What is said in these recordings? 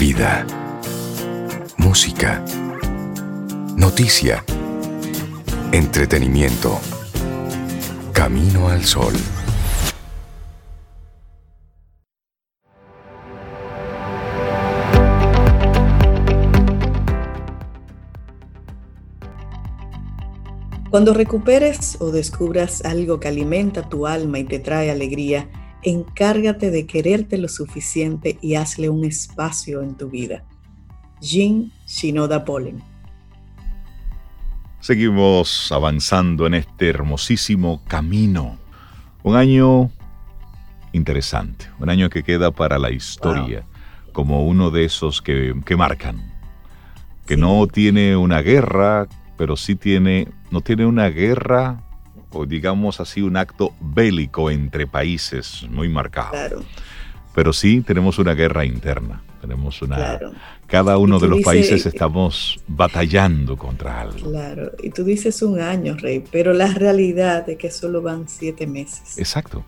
vida, música, noticia, entretenimiento, Camino al Sol. Cuando recuperes o descubras algo que alimenta tu alma y te trae alegría, encárgate de quererte lo suficiente y hazle un espacio en tu vida. Jim Shinoda Polen. Seguimos avanzando en este hermosísimo camino. Un año interesante, un año que queda para la historia, wow, como uno de esos que marcan, que sí, no tiene una guerra, pero sí tiene, no tiene una guerra, o digamos así, un acto bélico entre países muy marcado. Claro. Pero sí tenemos una guerra interna. Tenemos una. Claro. Cada uno de los países estamos batallando contra algo. Claro. Y tú dices un año, Rey, pero la realidad es que solo van 7 meses. Exacto.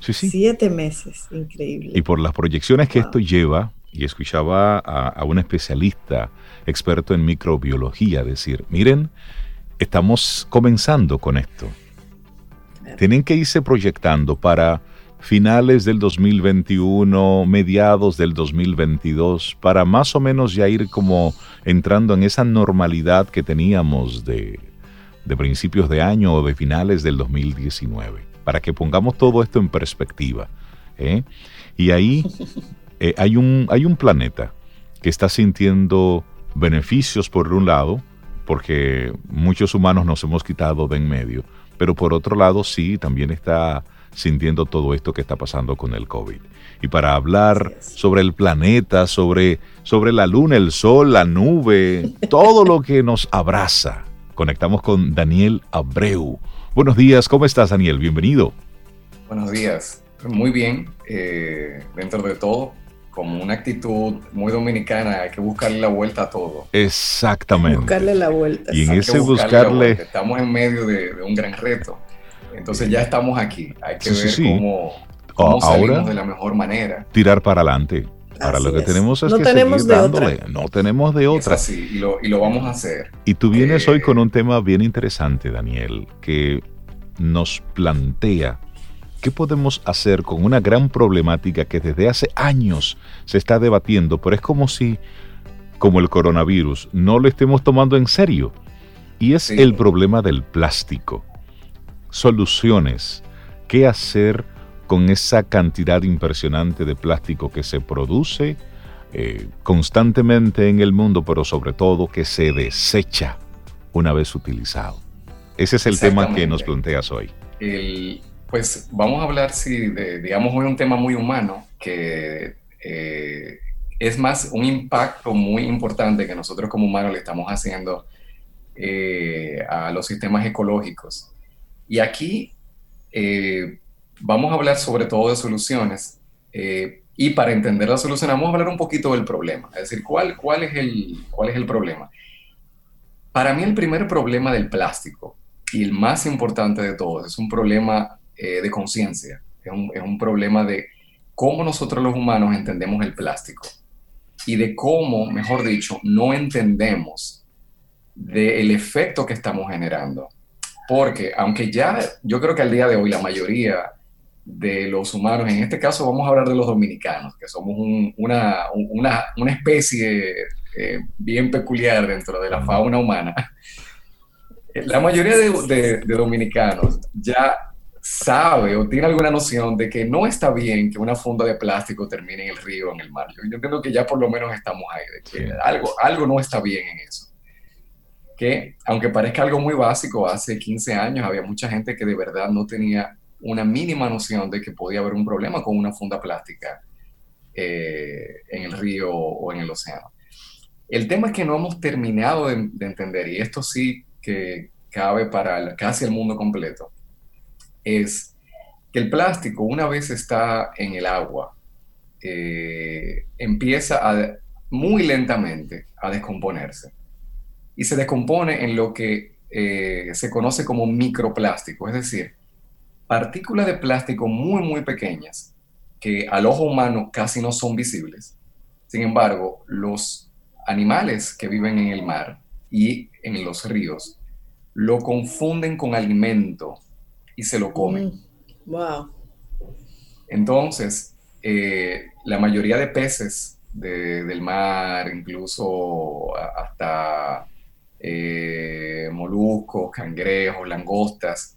Sí, sí. 7 meses, increíble. Y por las proyecciones que esto lleva, y escuchaba a un especialista experto en microbiología decir, miren, estamos comenzando con esto. Claro. Tienen que irse proyectando para finales del 2021, mediados del 2022, para más o menos ya ir como entrando en esa normalidad que teníamos de principios de año o de finales del 2019, para que pongamos todo esto en perspectiva, ¿eh? Y ahí hay un planeta que está sintiendo beneficios por un lado, porque muchos humanos nos hemos quitado de en medio, pero por otro lado sí, también está sintiendo todo esto que está pasando con el COVID. Y para hablar sobre el planeta, sobre la luna, el sol, la nube, todo lo que nos abraza, conectamos con Daniel Abreu. Buenos días, ¿cómo estás, Daniel? Bienvenido. Buenos días, muy bien, dentro de todo, como una actitud muy dominicana, hay que buscarle la vuelta a todo. Exactamente. Buscarle la vuelta. Y en ese buscarle... Estamos en medio de un gran reto. Entonces ya estamos aquí, hay que ver cómo salimos ahora de la mejor manera. Tirar para adelante. Ahora lo que tenemos es que seguir dándole. No tenemos de otra. Es así, y lo vamos a hacer. Y tú vienes hoy con un tema bien interesante, Daniel, que nos plantea qué podemos hacer con una gran problemática que desde hace años se está debatiendo, pero es como si, como el coronavirus, no lo estemos tomando en serio. Y es el problema del plástico. Soluciones. ¿Qué hacer con esa cantidad impresionante de plástico que se produce constantemente en el mundo, pero sobre todo que se desecha una vez utilizado? Ese es el tema que nos planteas hoy. Pues vamos a hablar, digamos, hoy un tema muy humano que es más un impacto muy importante que nosotros como humanos le estamos haciendo a los sistemas ecológicos. Y aquí vamos a hablar sobre todo de soluciones y para entender la solución vamos a hablar un poquito del problema, es decir, ¿cuál es el problema? Para mí el primer problema del plástico y el más importante de todos es un problema de conciencia, es un problema de cómo nosotros los humanos entendemos el plástico y de cómo, mejor dicho, no entendemos del efecto que estamos generando. Porque aunque ya, yo creo que al día de hoy la mayoría de los humanos, en este caso vamos a hablar de los dominicanos, que somos una especie bien peculiar dentro de la fauna humana, la mayoría de dominicanos ya sabe o tiene alguna noción de que no está bien que una funda de plástico termine en el río o en el mar. Yo entiendo que ya por lo menos estamos ahí, de que algo no está bien en eso. Que, aunque parezca algo muy básico, hace 15 años había mucha gente que de verdad no tenía una mínima noción de que podía haber un problema con una funda plástica en el río o en el océano. El tema es que no hemos terminado de entender, y esto sí que cabe para casi el mundo completo, es que el plástico, una vez está en el agua, empieza muy lentamente a descomponerse. Y se descompone en lo que se conoce como microplástico, es decir, partículas de plástico muy, muy pequeñas que al ojo humano casi no son visibles, Sin embargo, los animales que viven en el mar y en los ríos lo confunden con alimento y se lo comen. Wow. Entonces, la mayoría de peces del mar, incluso hasta moluscos, cangrejos, langostas,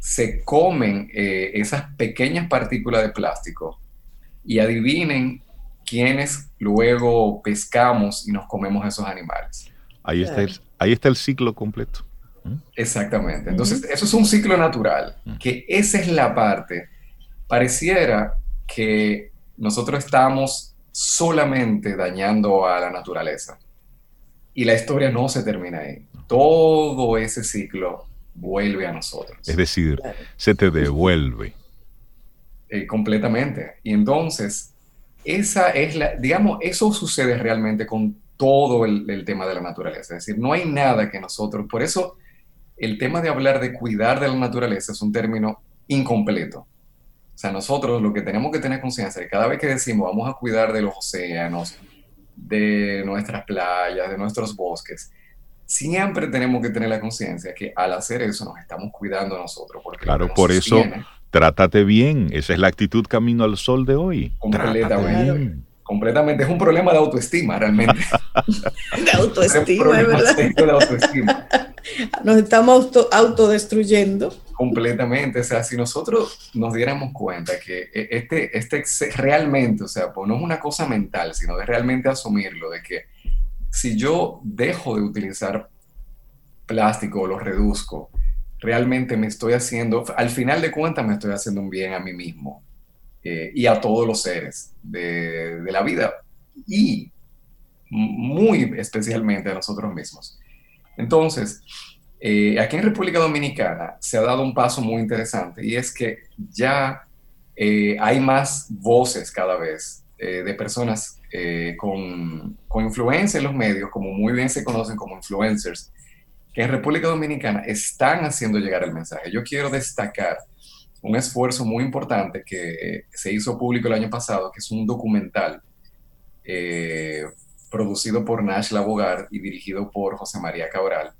se comen esas pequeñas partículas de plástico. Y adivinen quiénes luego pescamos y nos comemos esos animales. Ahí está el ciclo completo. Exactamente. Entonces, eso es un ciclo natural, que esa es la parte. Pareciera que nosotros estamos solamente dañando a la naturaleza. Y la historia no se termina ahí. Todo ese ciclo vuelve a nosotros. Es decir, se te devuelve. Completamente. Y entonces, esa es eso sucede realmente con todo el tema de la naturaleza. Es decir, no hay nada que nosotros... Por eso, el tema de hablar de cuidar de la naturaleza es un término incompleto. O sea, nosotros lo que tenemos que tener conciencia es que cada vez que decimos vamos a cuidar de los océanos, de nuestras playas, de nuestros bosques, siempre tenemos que tener la conciencia que al hacer eso nos estamos cuidando a nosotros. Porque claro, por eso, trátate bien. Esa es la actitud camino al sol de hoy. Completamente. Es un problema de autoestima, realmente. De autoestima, es verdad. De autoestima. Nos estamos autodestruyendo. Completamente, o sea, si nosotros nos diéramos cuenta que realmente, o sea, pues no es una cosa mental, sino de realmente asumirlo, de que si yo dejo de utilizar plástico o lo reduzco, realmente me estoy haciendo, al final de cuentas me estoy haciendo un bien a mí mismo y a todos los seres de la vida y muy especialmente a nosotros mismos. Entonces, aquí en República Dominicana se ha dado un paso muy interesante y es que ya hay más voces cada vez de personas con influencia en los medios, como muy bien se conocen como influencers, que en República Dominicana están haciendo llegar el mensaje. Yo quiero destacar un esfuerzo muy importante que se hizo público el año pasado, que es un documental producido por Nash Labogar y dirigido por José María Cabral,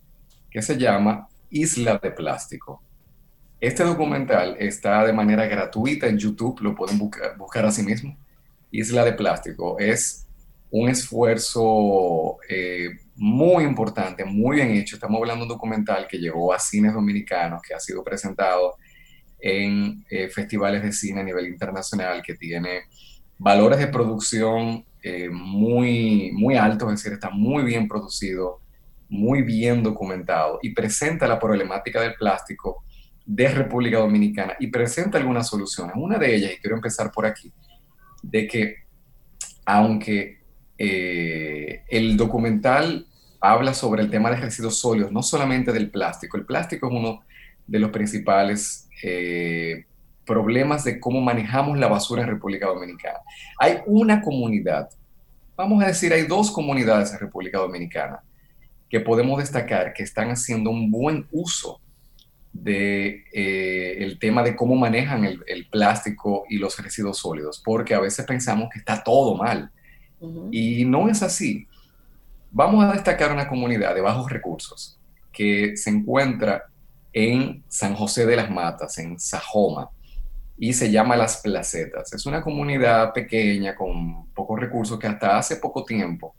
que se llama Isla de Plástico. Este documental está de manera gratuita en YouTube, lo pueden buscar a sí mismo. Isla de Plástico es un esfuerzo muy importante, muy bien hecho. Estamos hablando de un documental que llegó a cines dominicanos, que ha sido presentado en festivales de cine a nivel internacional, que tiene valores de producción muy, muy altos, es decir, está muy bien producido, muy bien documentado y presenta la problemática del plástico de República Dominicana y presenta algunas soluciones. Una de ellas, y quiero empezar por aquí, de que aunque el documental habla sobre el tema de residuos sólidos, no solamente del plástico, el plástico es uno de los principales problemas de cómo manejamos la basura en República Dominicana. Hay una comunidad, vamos a decir, hay dos comunidades en República Dominicana que podemos destacar que están haciendo un buen uso de el tema de cómo manejan el plástico y los residuos sólidos, porque a veces pensamos que está todo mal, y no es así. Vamos a destacar una comunidad de bajos recursos que se encuentra en San José de las Matas, en Sajoma, y se llama Las Placetas. Es una comunidad pequeña con pocos recursos que hasta hace poco tiempo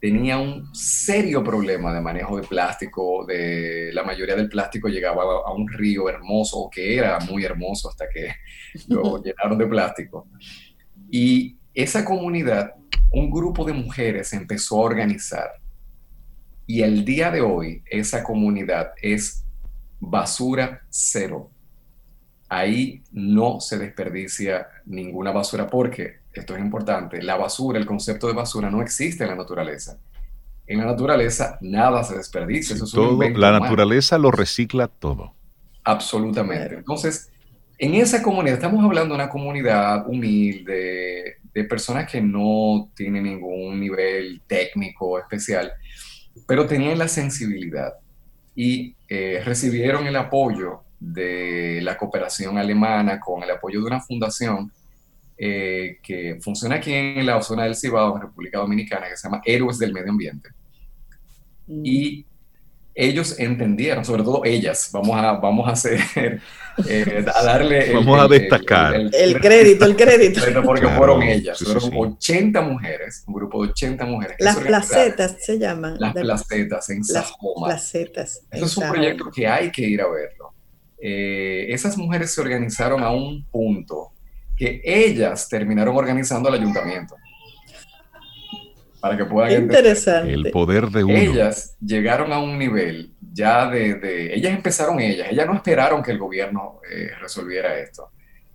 tenía un serio problema de manejo de plástico, la mayoría del plástico llegaba a un río hermoso, que era muy hermoso hasta que lo llenaron de plástico. Y esa comunidad, un grupo de mujeres empezó a organizar. Y el día de hoy, esa comunidad es basura cero. Ahí no se desperdicia ninguna basura porque, esto es importante, la basura, el concepto de basura no existe en la naturaleza. En la naturaleza nada se desperdicia. Sí, eso es todo, un invento humano. La naturaleza lo recicla todo. Absolutamente. Entonces, en esa comunidad, estamos hablando de una comunidad humilde, de personas que no tienen ningún nivel técnico especial, pero tenían la sensibilidad y recibieron el apoyo de la cooperación alemana con el apoyo de una fundación que funciona aquí en la zona del Cibao, en República Dominicana, que se llama Héroes del Medio Ambiente. Y ellos entendieron, sobre todo ellas, vamos a destacar el crédito. Porque claro, fueron ellas, fueron 80 mujeres, un grupo de 80 mujeres. Las Placetas se llaman. Las Placetas en Sajoma. Placetas. Eso es un proyecto que hay que ir a verlo. Esas mujeres se organizaron a un punto que ellas terminaron organizando al ayuntamiento. Para que puedan entender el poder de uno. Ellas llegaron a un nivel ya de ellas no esperaron que el gobierno resolviera esto.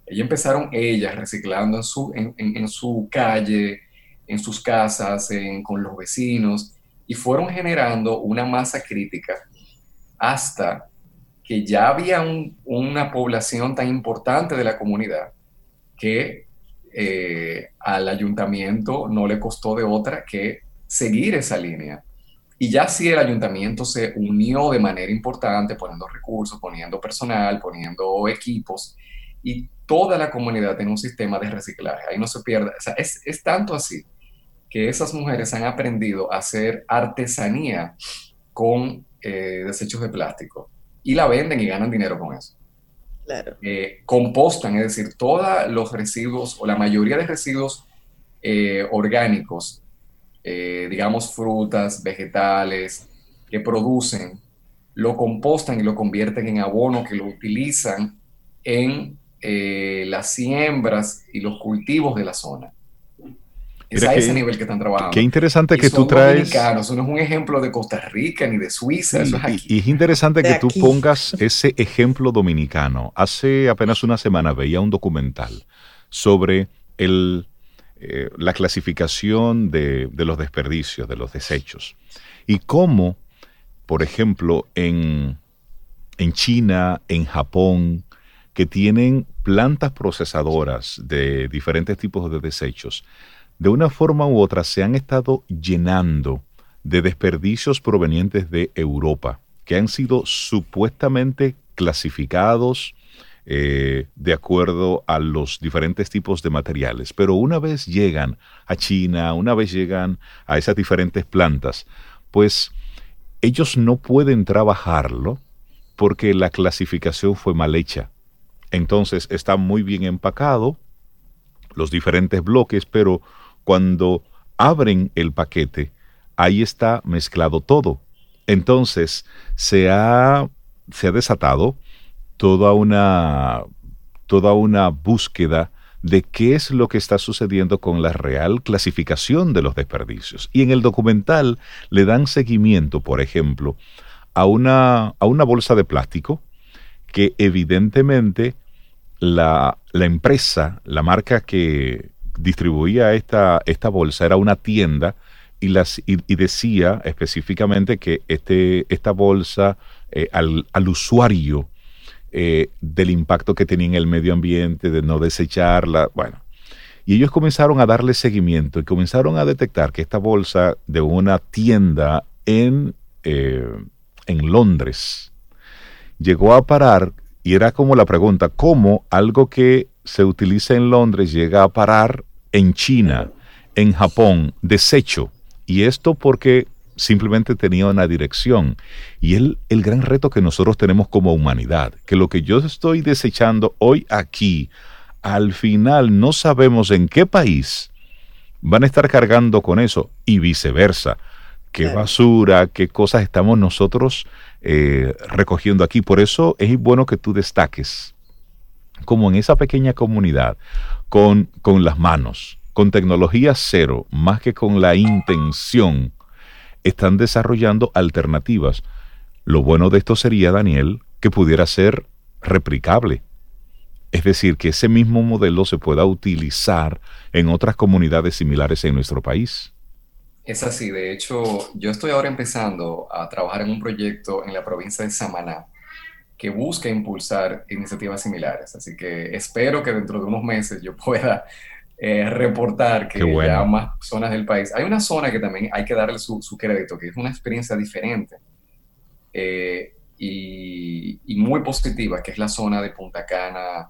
Ellas empezaron reciclando en su calle, en sus casas, con los vecinos, y fueron generando una masa crítica hasta que ya había una población tan importante de la comunidad que al ayuntamiento no le costó de otra que seguir esa línea. Y ya sí el ayuntamiento se unió de manera importante, poniendo recursos, poniendo personal, poniendo equipos, y toda la comunidad tiene un sistema de reciclaje. Ahí no se pierde. O sea, es tanto así que esas mujeres han aprendido a hacer artesanía con desechos de plástico, y la venden y ganan dinero con eso. Claro. Compostan, es decir, todos los residuos o la mayoría de residuos orgánicos, digamos frutas, vegetales, que producen, lo compostan y lo convierten en abono, que lo utilizan en las siembras y los cultivos de la zona. Es a ese nivel que están trabajando. Qué interesante que tú traes. Eso no es un ejemplo de Costa Rica ni de Suiza. Sí, eso es aquí. Y es interesante que tú pongas ese ejemplo dominicano. Hace apenas una semana veía un documental sobre la clasificación de los desperdicios, de los desechos. Y cómo, por ejemplo, en China, en Japón, que tienen plantas procesadoras de diferentes tipos de desechos, de una forma u otra se han estado llenando de desperdicios provenientes de Europa, que han sido supuestamente clasificados de acuerdo a los diferentes tipos de materiales. Pero una vez llegan a China, una vez llegan a esas diferentes plantas, pues ellos no pueden trabajarlo porque la clasificación fue mal hecha. Entonces está muy bien empacado los diferentes bloques, pero cuando abren el paquete, ahí está mezclado todo. Entonces, se ha desatado toda una búsqueda de qué es lo que está sucediendo con la real clasificación de los desperdicios. Y en el documental le dan seguimiento, por ejemplo, a una bolsa de plástico que evidentemente la empresa, la marca que distribuía esta bolsa era una tienda y decía específicamente que esta bolsa al usuario del impacto que tenía en el medio ambiente, de no desecharla, bueno. Y ellos comenzaron a darle seguimiento y comenzaron a detectar que esta bolsa de una tienda en Londres llegó a parar. Y era como la pregunta, ¿cómo algo que se utiliza en Londres llega a parar en China, en Japón, desecho? Y esto porque simplemente tenía una dirección. Y el gran reto que nosotros tenemos como humanidad, que lo que yo estoy desechando hoy aquí, al final no sabemos en qué país van a estar cargando con eso y viceversa. Qué basura, qué cosas estamos nosotros recogiendo aquí. Por eso es bueno que tú destaques como en esa pequeña comunidad, con las manos, con tecnología cero, más que con la intención, están desarrollando alternativas. Lo bueno de esto sería, Daniel, que pudiera ser replicable. Es decir, que ese mismo modelo se pueda utilizar en otras comunidades similares en nuestro país. Es así, de hecho, yo estoy ahora empezando a trabajar en un proyecto en la provincia de Samaná que busca impulsar iniciativas similares, así que espero que dentro de unos meses yo pueda reportar que ya más zonas del país. Hay una zona que también hay que darle su crédito, que es una experiencia diferente y muy positiva, que es la zona de Punta Cana,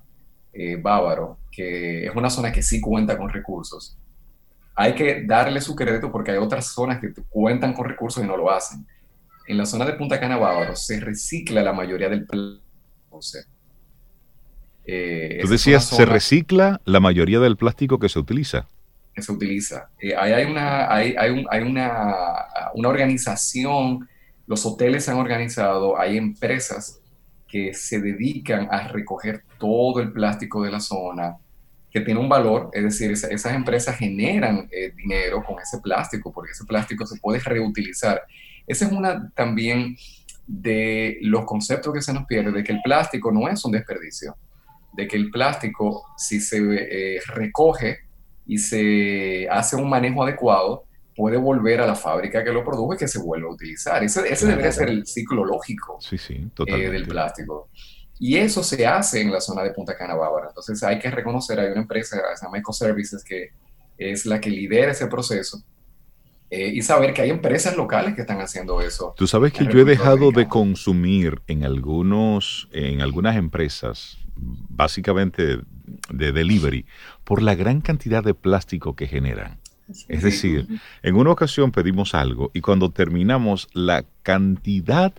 bávaro, que es una zona que sí cuenta con recursos, hay que darle su crédito porque hay otras zonas que cuentan con recursos y no lo hacen. En la zona de Punta Cana Bávaro se recicla la mayoría del plástico. O sea, tú decías, se recicla la mayoría del plástico que se utiliza. Que se utiliza. Ahí hay una organización, los hoteles se han organizado, hay empresas que se dedican a recoger todo el plástico de la zona, que tiene un valor, es decir, esas empresas generan dinero con ese plástico, porque ese plástico se puede reutilizar. Esa es una también de los conceptos que se nos pierde, de que el plástico no es un desperdicio, de que el plástico, si se recoge y se hace un manejo adecuado, puede volver a la fábrica que lo produjo y que se vuelva a utilizar. Ese debería ser el ciclo lógico del plástico. Y eso se hace en la zona de Punta Cana Bávara. Entonces hay que reconocer, hay una empresa, se llama Eco Services, que es la que lidera ese proceso. Y saber que hay empresas locales que están haciendo eso. Tú sabes que yo he dejado de consumir en algunas empresas, básicamente de delivery, por la gran cantidad de plástico que generan. Es decir, en una ocasión pedimos algo y cuando terminamos la cantidad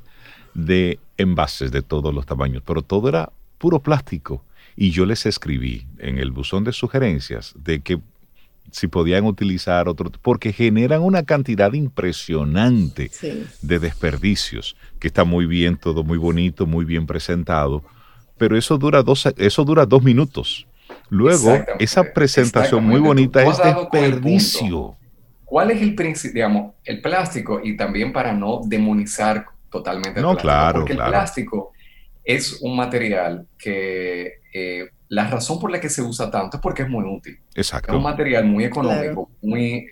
de envases de todos los tamaños, pero todo era puro plástico. Y yo les escribí en el buzón de sugerencias de que si podían utilizar otro, porque generan una cantidad impresionante de desperdicios, que está muy bien, todo muy bonito, muy bien presentado, pero eso dura dos minutos. Luego, esa presentación muy bonita es desperdicio. ¿Cuál es el principio? Digamos, el plástico, y también para no demonizar totalmente el plástico. Porque el plástico es un material que la razón por la que se usa tanto es porque es muy útil. Exacto. Es un material muy económico, muy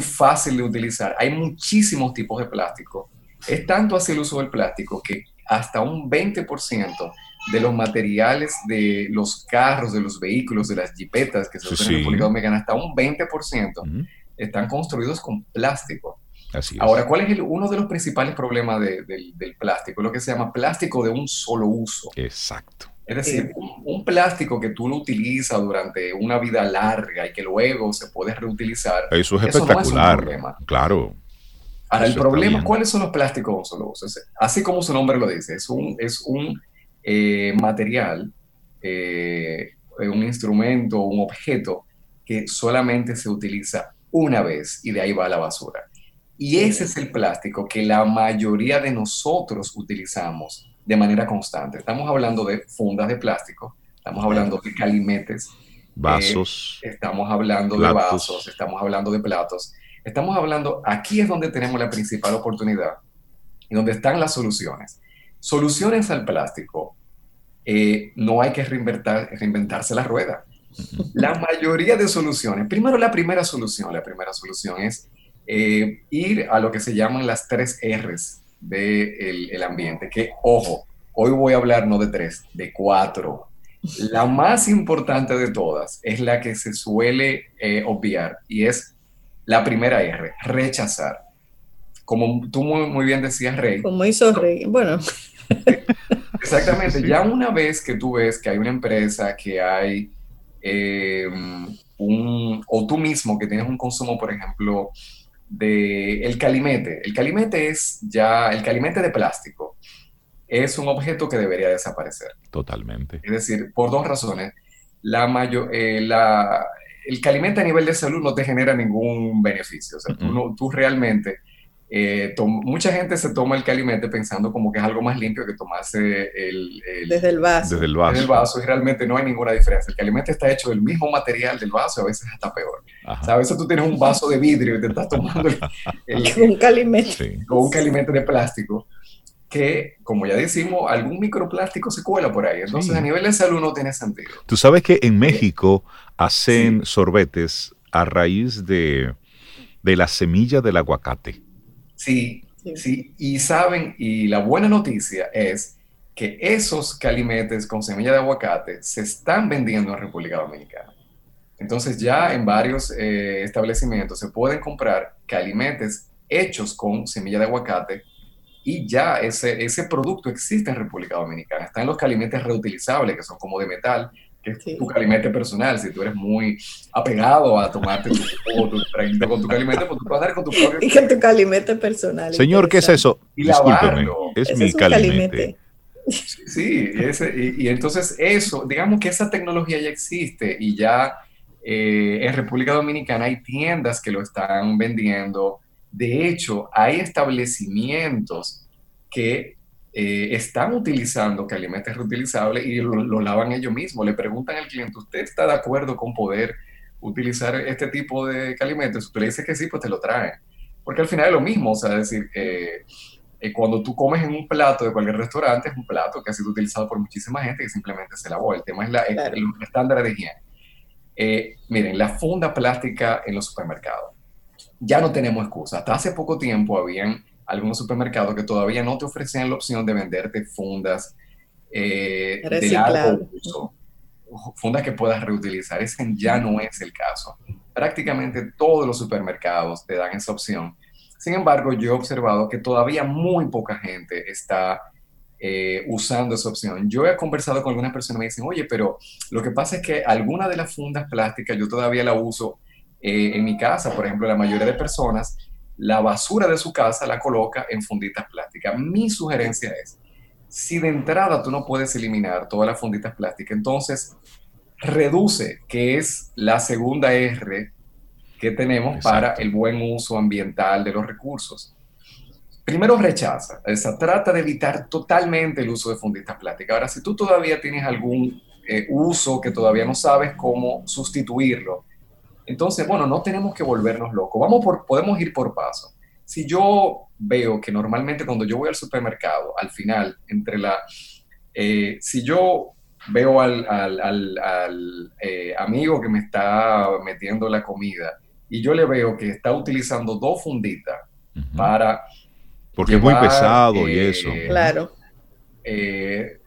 fácil de utilizar. Hay muchísimos tipos de plástico. Es tanto así el uso del plástico que hasta un 20% de los materiales de los carros, de los vehículos, de las jipetas que se usan en República Dominicana, hasta un 20% están construidos con plástico. Así es. Ahora, ¿cuál es uno de los principales problemas del plástico? Lo que se llama plástico de un solo uso. Exacto. Es decir, un plástico que tú lo utilizas durante una vida larga y que luego se puede reutilizar. Eso es espectacular. Eso no es un problema. Claro. Ahora, el problema, ¿cuáles son los plásticos de un solo uso? Así como su nombre lo dice, es un material, un instrumento, un objeto que solamente se utiliza una vez y de ahí va a la basura. Y ese es el plástico que la mayoría de nosotros utilizamos de manera constante. Estamos hablando de fundas de plástico, estamos hablando de calimetes, vasos, estamos hablando de vasos, estamos hablando de platos. Estamos hablando, aquí es donde tenemos la principal oportunidad y donde están las soluciones. Soluciones al plástico, no hay que reinventarse la rueda. La mayoría de soluciones, primero la primera solución es ir a lo que se llaman las 3 R's del ambiente, que, ojo, hoy voy a hablar no de 3, de 4. La más importante de todas es la que se suele obviar, y es la primera R, rechazar. Como tú muy bien decías, Rey. Como hizo Rey, bueno. Exactamente, ya una vez que tú ves que hay una empresa, que hay o tú mismo que tienes un consumo, por ejemplo, del calimete. El calimete de plástico es un objeto que debería desaparecer. Totalmente. Es decir, por 2 razones. El calimete a nivel de salud no te genera ningún beneficio. O sea, tú realmente... mucha gente se toma el calimete pensando como que es algo más limpio que tomarse desde el vaso, y realmente no hay ninguna diferencia. El calimete está hecho del mismo material del vaso, a veces hasta peor. O sea, a veces tú tienes un vaso de vidrio y te estás tomando un calimete. Sí. Con un calimete de plástico que, como ya decimos, algún microplástico se cuela por ahí. Entonces, a nivel de salud no tiene sentido. Tú sabes que en México hacen sorbetes a raíz de la semilla del aguacate. Sí, y la buena noticia es que esos calimetes con semilla de aguacate se están vendiendo en República Dominicana. Entonces ya en varios establecimientos se pueden comprar calimetes hechos con semilla de aguacate y ya ese producto existe en República Dominicana. Están los calimetes reutilizables, que son como de metal, que es tu calimete personal. Si tú eres muy apegado a tomarte tu traguito con tu calimete, pues tú vas a dar con tu propio... Dije tu calimete personal. Señor, ¿qué es eso? Y lavarlo. Es mi calimete. Sí, y entonces eso, digamos que esa tecnología ya existe y ya en República Dominicana hay tiendas que lo están vendiendo. De hecho, hay establecimientos que están utilizando calimetes reutilizables y lo lavan ellos mismos. Le preguntan al cliente, ¿usted está de acuerdo con poder utilizar este tipo de calimentos? Si usted le dice que sí, pues te lo traen. Porque al final es lo mismo, o sea, es decir, cuando tú comes en un plato de cualquier restaurante, es un plato que ha sido utilizado por muchísima gente que simplemente se lavó. El tema es el estándar de higiene. Miren, la funda plástica en los supermercados. Ya no tenemos excusa. Hasta hace poco tiempo habían algunos supermercados que todavía no te ofrecían la opción de venderte fundas de largo uso, fundas que puedas reutilizar. Ese ya no es el caso. Prácticamente todos los supermercados te dan esa opción. Sin embargo, yo he observado que todavía muy poca gente está usando esa opción. Yo he conversado con algunas personas y me dicen, oye, pero lo que pasa es que alguna de las fundas plásticas yo todavía la uso en mi casa. Por ejemplo, la mayoría de personas, la basura de su casa la coloca en funditas plásticas. Mi sugerencia es, si de entrada tú no puedes eliminar todas las funditas plásticas, entonces reduce, que es la segunda R que tenemos. Exacto. Para el buen uso ambiental de los recursos. Primero rechaza, o sea, trata de evitar totalmente el uso de funditas plásticas. Ahora, si tú todavía tienes algún uso que todavía no sabes cómo sustituirlo, entonces, bueno, no tenemos que volvernos locos. Podemos ir por paso. Si yo veo que normalmente cuando yo voy al supermercado, al final, si yo veo al amigo que me está metiendo la comida y yo le veo que está utilizando 2 funditas para... Porque llevar, es muy pesado y eso. Claro.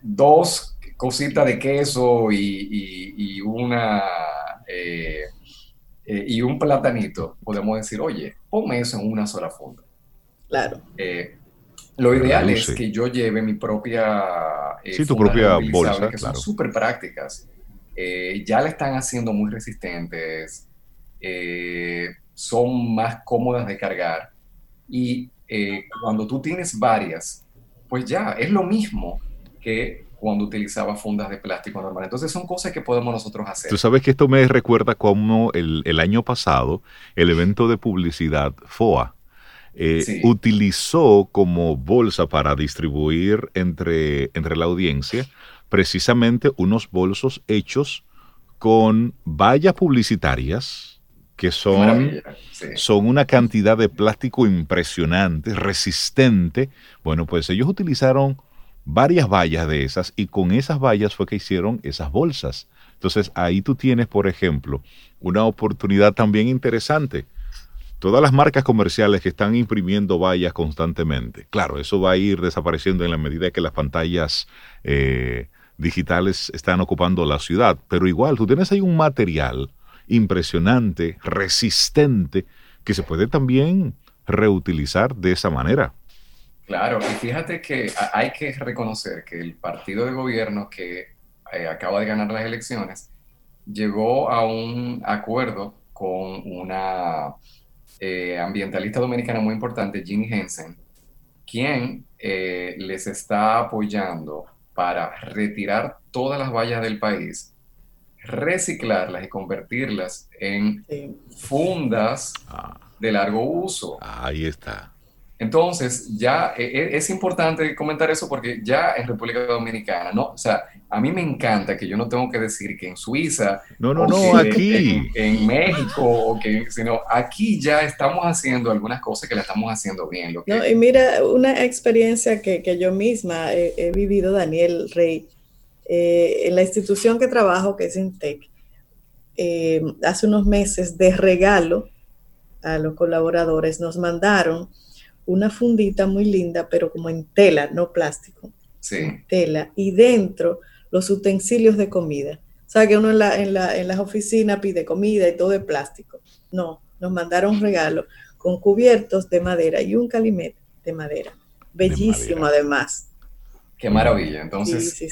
2 cositas de queso y una... y un platanito, podemos decir, oye, ponme eso en una sola funda. Claro. Lo ideal es que yo lleve mi propia... tu propia bolsa, que claro. Son súper prácticas. Ya la están haciendo muy resistentes, son más cómodas de cargar. Y cuando tú tienes varias, pues ya, es lo mismo que... cuando utilizaba fundas de plástico normal. Entonces son cosas que podemos nosotros hacer. Tú sabes que esto me recuerda cómo el año pasado el evento de publicidad FOA utilizó como bolsa para distribuir entre la audiencia precisamente unos bolsos hechos con vallas publicitarias que son una cantidad de plástico impresionante, resistente. Bueno, pues ellos utilizaron varias vallas de esas, y con esas vallas fue que hicieron esas bolsas. Entonces ahí tú tienes, por ejemplo, una oportunidad también interesante. Todas las marcas comerciales que están imprimiendo vallas constantemente, claro, eso va a ir desapareciendo en la medida que las pantallas digitales están ocupando la ciudad, pero igual tú tienes ahí un material impresionante, resistente, que se puede también reutilizar de esa manera. Claro, y fíjate que hay que reconocer que el partido de gobierno que acaba de ganar las elecciones llegó a un acuerdo con una ambientalista dominicana muy importante, Jim Henson, quien les está apoyando para retirar todas las vallas del país, reciclarlas y convertirlas en fundas de largo uso. Ahí está. Entonces, ya es importante comentar eso porque ya en República Dominicana, ¿no? O sea, a mí me encanta que yo no tengo que decir que en Suiza, aquí en México, sino aquí ya estamos haciendo algunas cosas que las estamos haciendo bien. Y mira, una experiencia que yo misma he vivido, Daniel Rey, en la institución que trabajo, que es Intec, hace unos meses de regalo a los colaboradores nos mandaron una fundita muy linda, pero como en tela, no plástico, en tela, y dentro los utensilios de comida. O sea, que uno en las oficinas pide comida y todo de plástico. No, nos mandaron regalos con cubiertos de madera y un calimete de madera. Bellísimo además. Qué maravilla. Entonces, sí.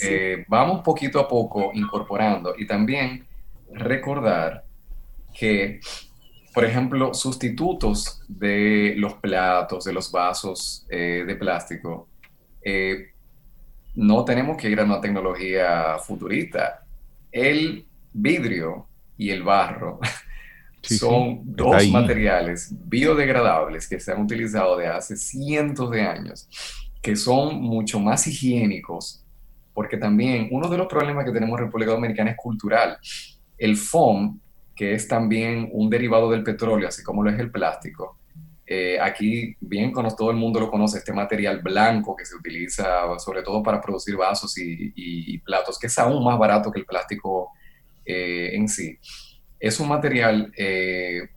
Vamos poquito a poco incorporando y también recordar que, por ejemplo, sustitutos de los platos, de los vasos de plástico, no tenemos que ir a una tecnología futurista. El vidrio y el barro son dos materiales biodegradables que se han utilizado de hace cientos de años, que son mucho más higiénicos, porque también uno de los problemas que tenemos en República Dominicana es cultural. El foam, que es también un derivado del petróleo, así como lo es el plástico, aquí bien todo el mundo lo conoce, este material blanco que se utiliza sobre todo para producir vasos y platos, que es aún más barato que el plástico en sí. Es un material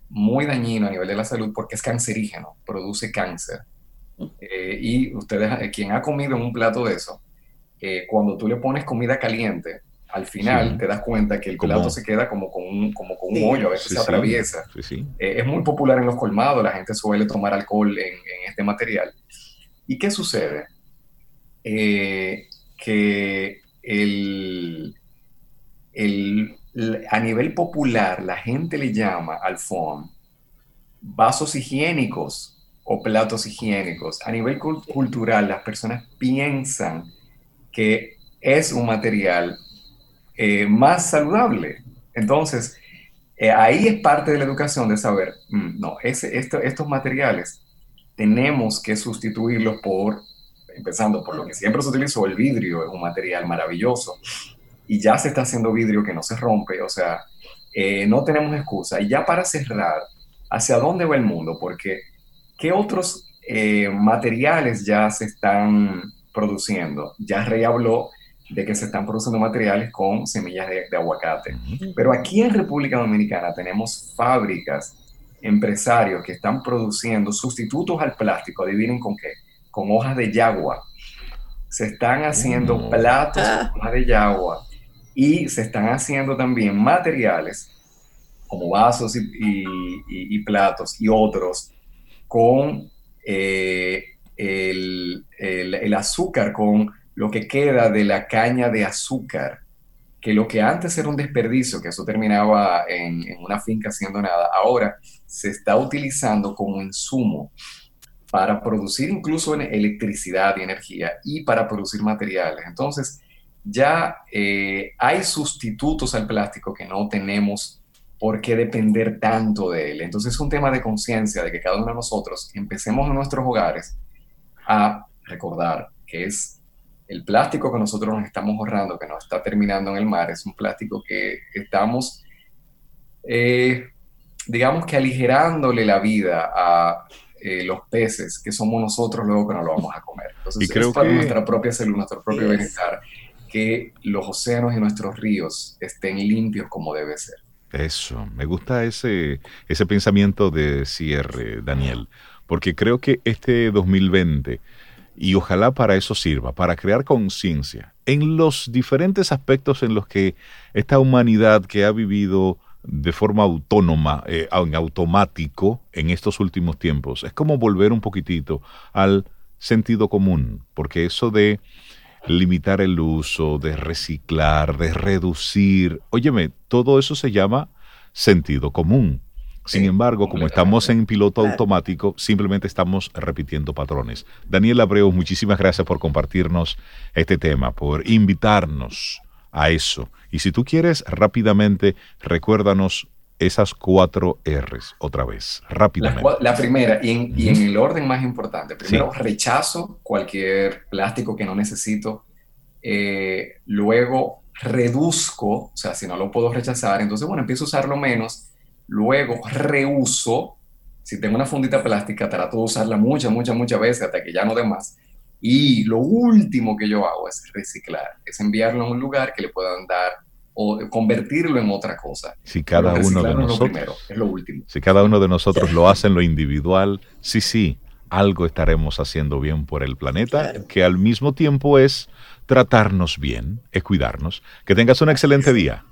muy dañino a nivel de la salud porque es cancerígeno, produce cáncer. Y ustedes, quien ha comido en un plato de eso, cuando tú le pones comida caliente, al final te das cuenta que el plato se queda como con un hoyo, a veces se atraviesa. Es muy popular en los colmados, la gente suele tomar alcohol en este material. ¿Y qué sucede? Que a nivel popular la gente le llama al foam vasos higiénicos o platos higiénicos. A nivel cultural, las personas piensan que es un material más saludable. Entonces, ahí es parte de la educación de saber, estos materiales tenemos que sustituirlos por, empezando por lo que siempre se utilizó, el vidrio es un material maravilloso, y ya se está haciendo vidrio que no se rompe, o sea, no tenemos excusa. Y ya para cerrar, ¿hacia dónde va el mundo? Porque ¿qué otros materiales ya se están produciendo? Ya Rey habló de que se están produciendo materiales con semillas de aguacate. Pero aquí en República Dominicana tenemos fábricas, empresarios que están produciendo sustitutos al plástico. Adivinen con qué. Con hojas de yagua. Se están haciendo platos con hojas de yagua. Y se están haciendo también materiales como vasos y platos y otros con el azúcar, con lo que queda de la caña de azúcar, que lo que antes era un desperdicio, que eso terminaba en una finca haciendo nada, ahora se está utilizando como insumo para producir incluso electricidad y energía y para producir materiales. Entonces ya hay sustitutos al plástico que no tenemos ¿por qué depender tanto de él? Entonces es un tema de conciencia, de que cada uno de nosotros empecemos en nuestros hogares a recordar que es el plástico que nosotros nos estamos ahorrando, que nos está terminando en el mar, es un plástico que estamos, digamos que aligerándole la vida a los peces, que somos nosotros luego que no lo vamos a comer. Entonces y creo es para nuestra propia salud, nuestro propio bienestar, que los océanos y nuestros ríos estén limpios como debe ser. Eso, me gusta ese pensamiento de cierre, Daniel, porque creo que este 2020, y ojalá para eso sirva, para crear conciencia en los diferentes aspectos en los que esta humanidad que ha vivido de forma autónoma, en automático, en estos últimos tiempos, es como volver un poquitito al sentido común, porque eso de limitar el uso, de reciclar, de reducir. Óyeme, todo eso se llama sentido común. Sin embargo, como estamos en piloto automático, simplemente estamos repitiendo patrones. Daniel Abreu, muchísimas gracias por compartirnos este tema, por invitarnos a eso. Y si tú quieres, rápidamente, recuérdanos esas 4 R's otra vez, rápidamente. La primera, y en el orden más importante. Primero, rechazo cualquier plástico que no necesito. Luego, reduzco, o sea, si no lo puedo rechazar, entonces, bueno, empiezo a usarlo menos. Luego, reuso. Si tengo una fundita plástica, trato de usarla muchas veces hasta que ya no dé más. Y lo último que yo hago es reciclar, es enviarlo a un lugar que le puedan dar o convertirlo en otra cosa. Si cada uno de nosotros, lo primero, es lo último. Si cada uno de nosotros lo hace en lo individual, algo estaremos haciendo bien por el planeta, que al mismo tiempo es tratarnos bien, es cuidarnos. Que tengas un excelente día.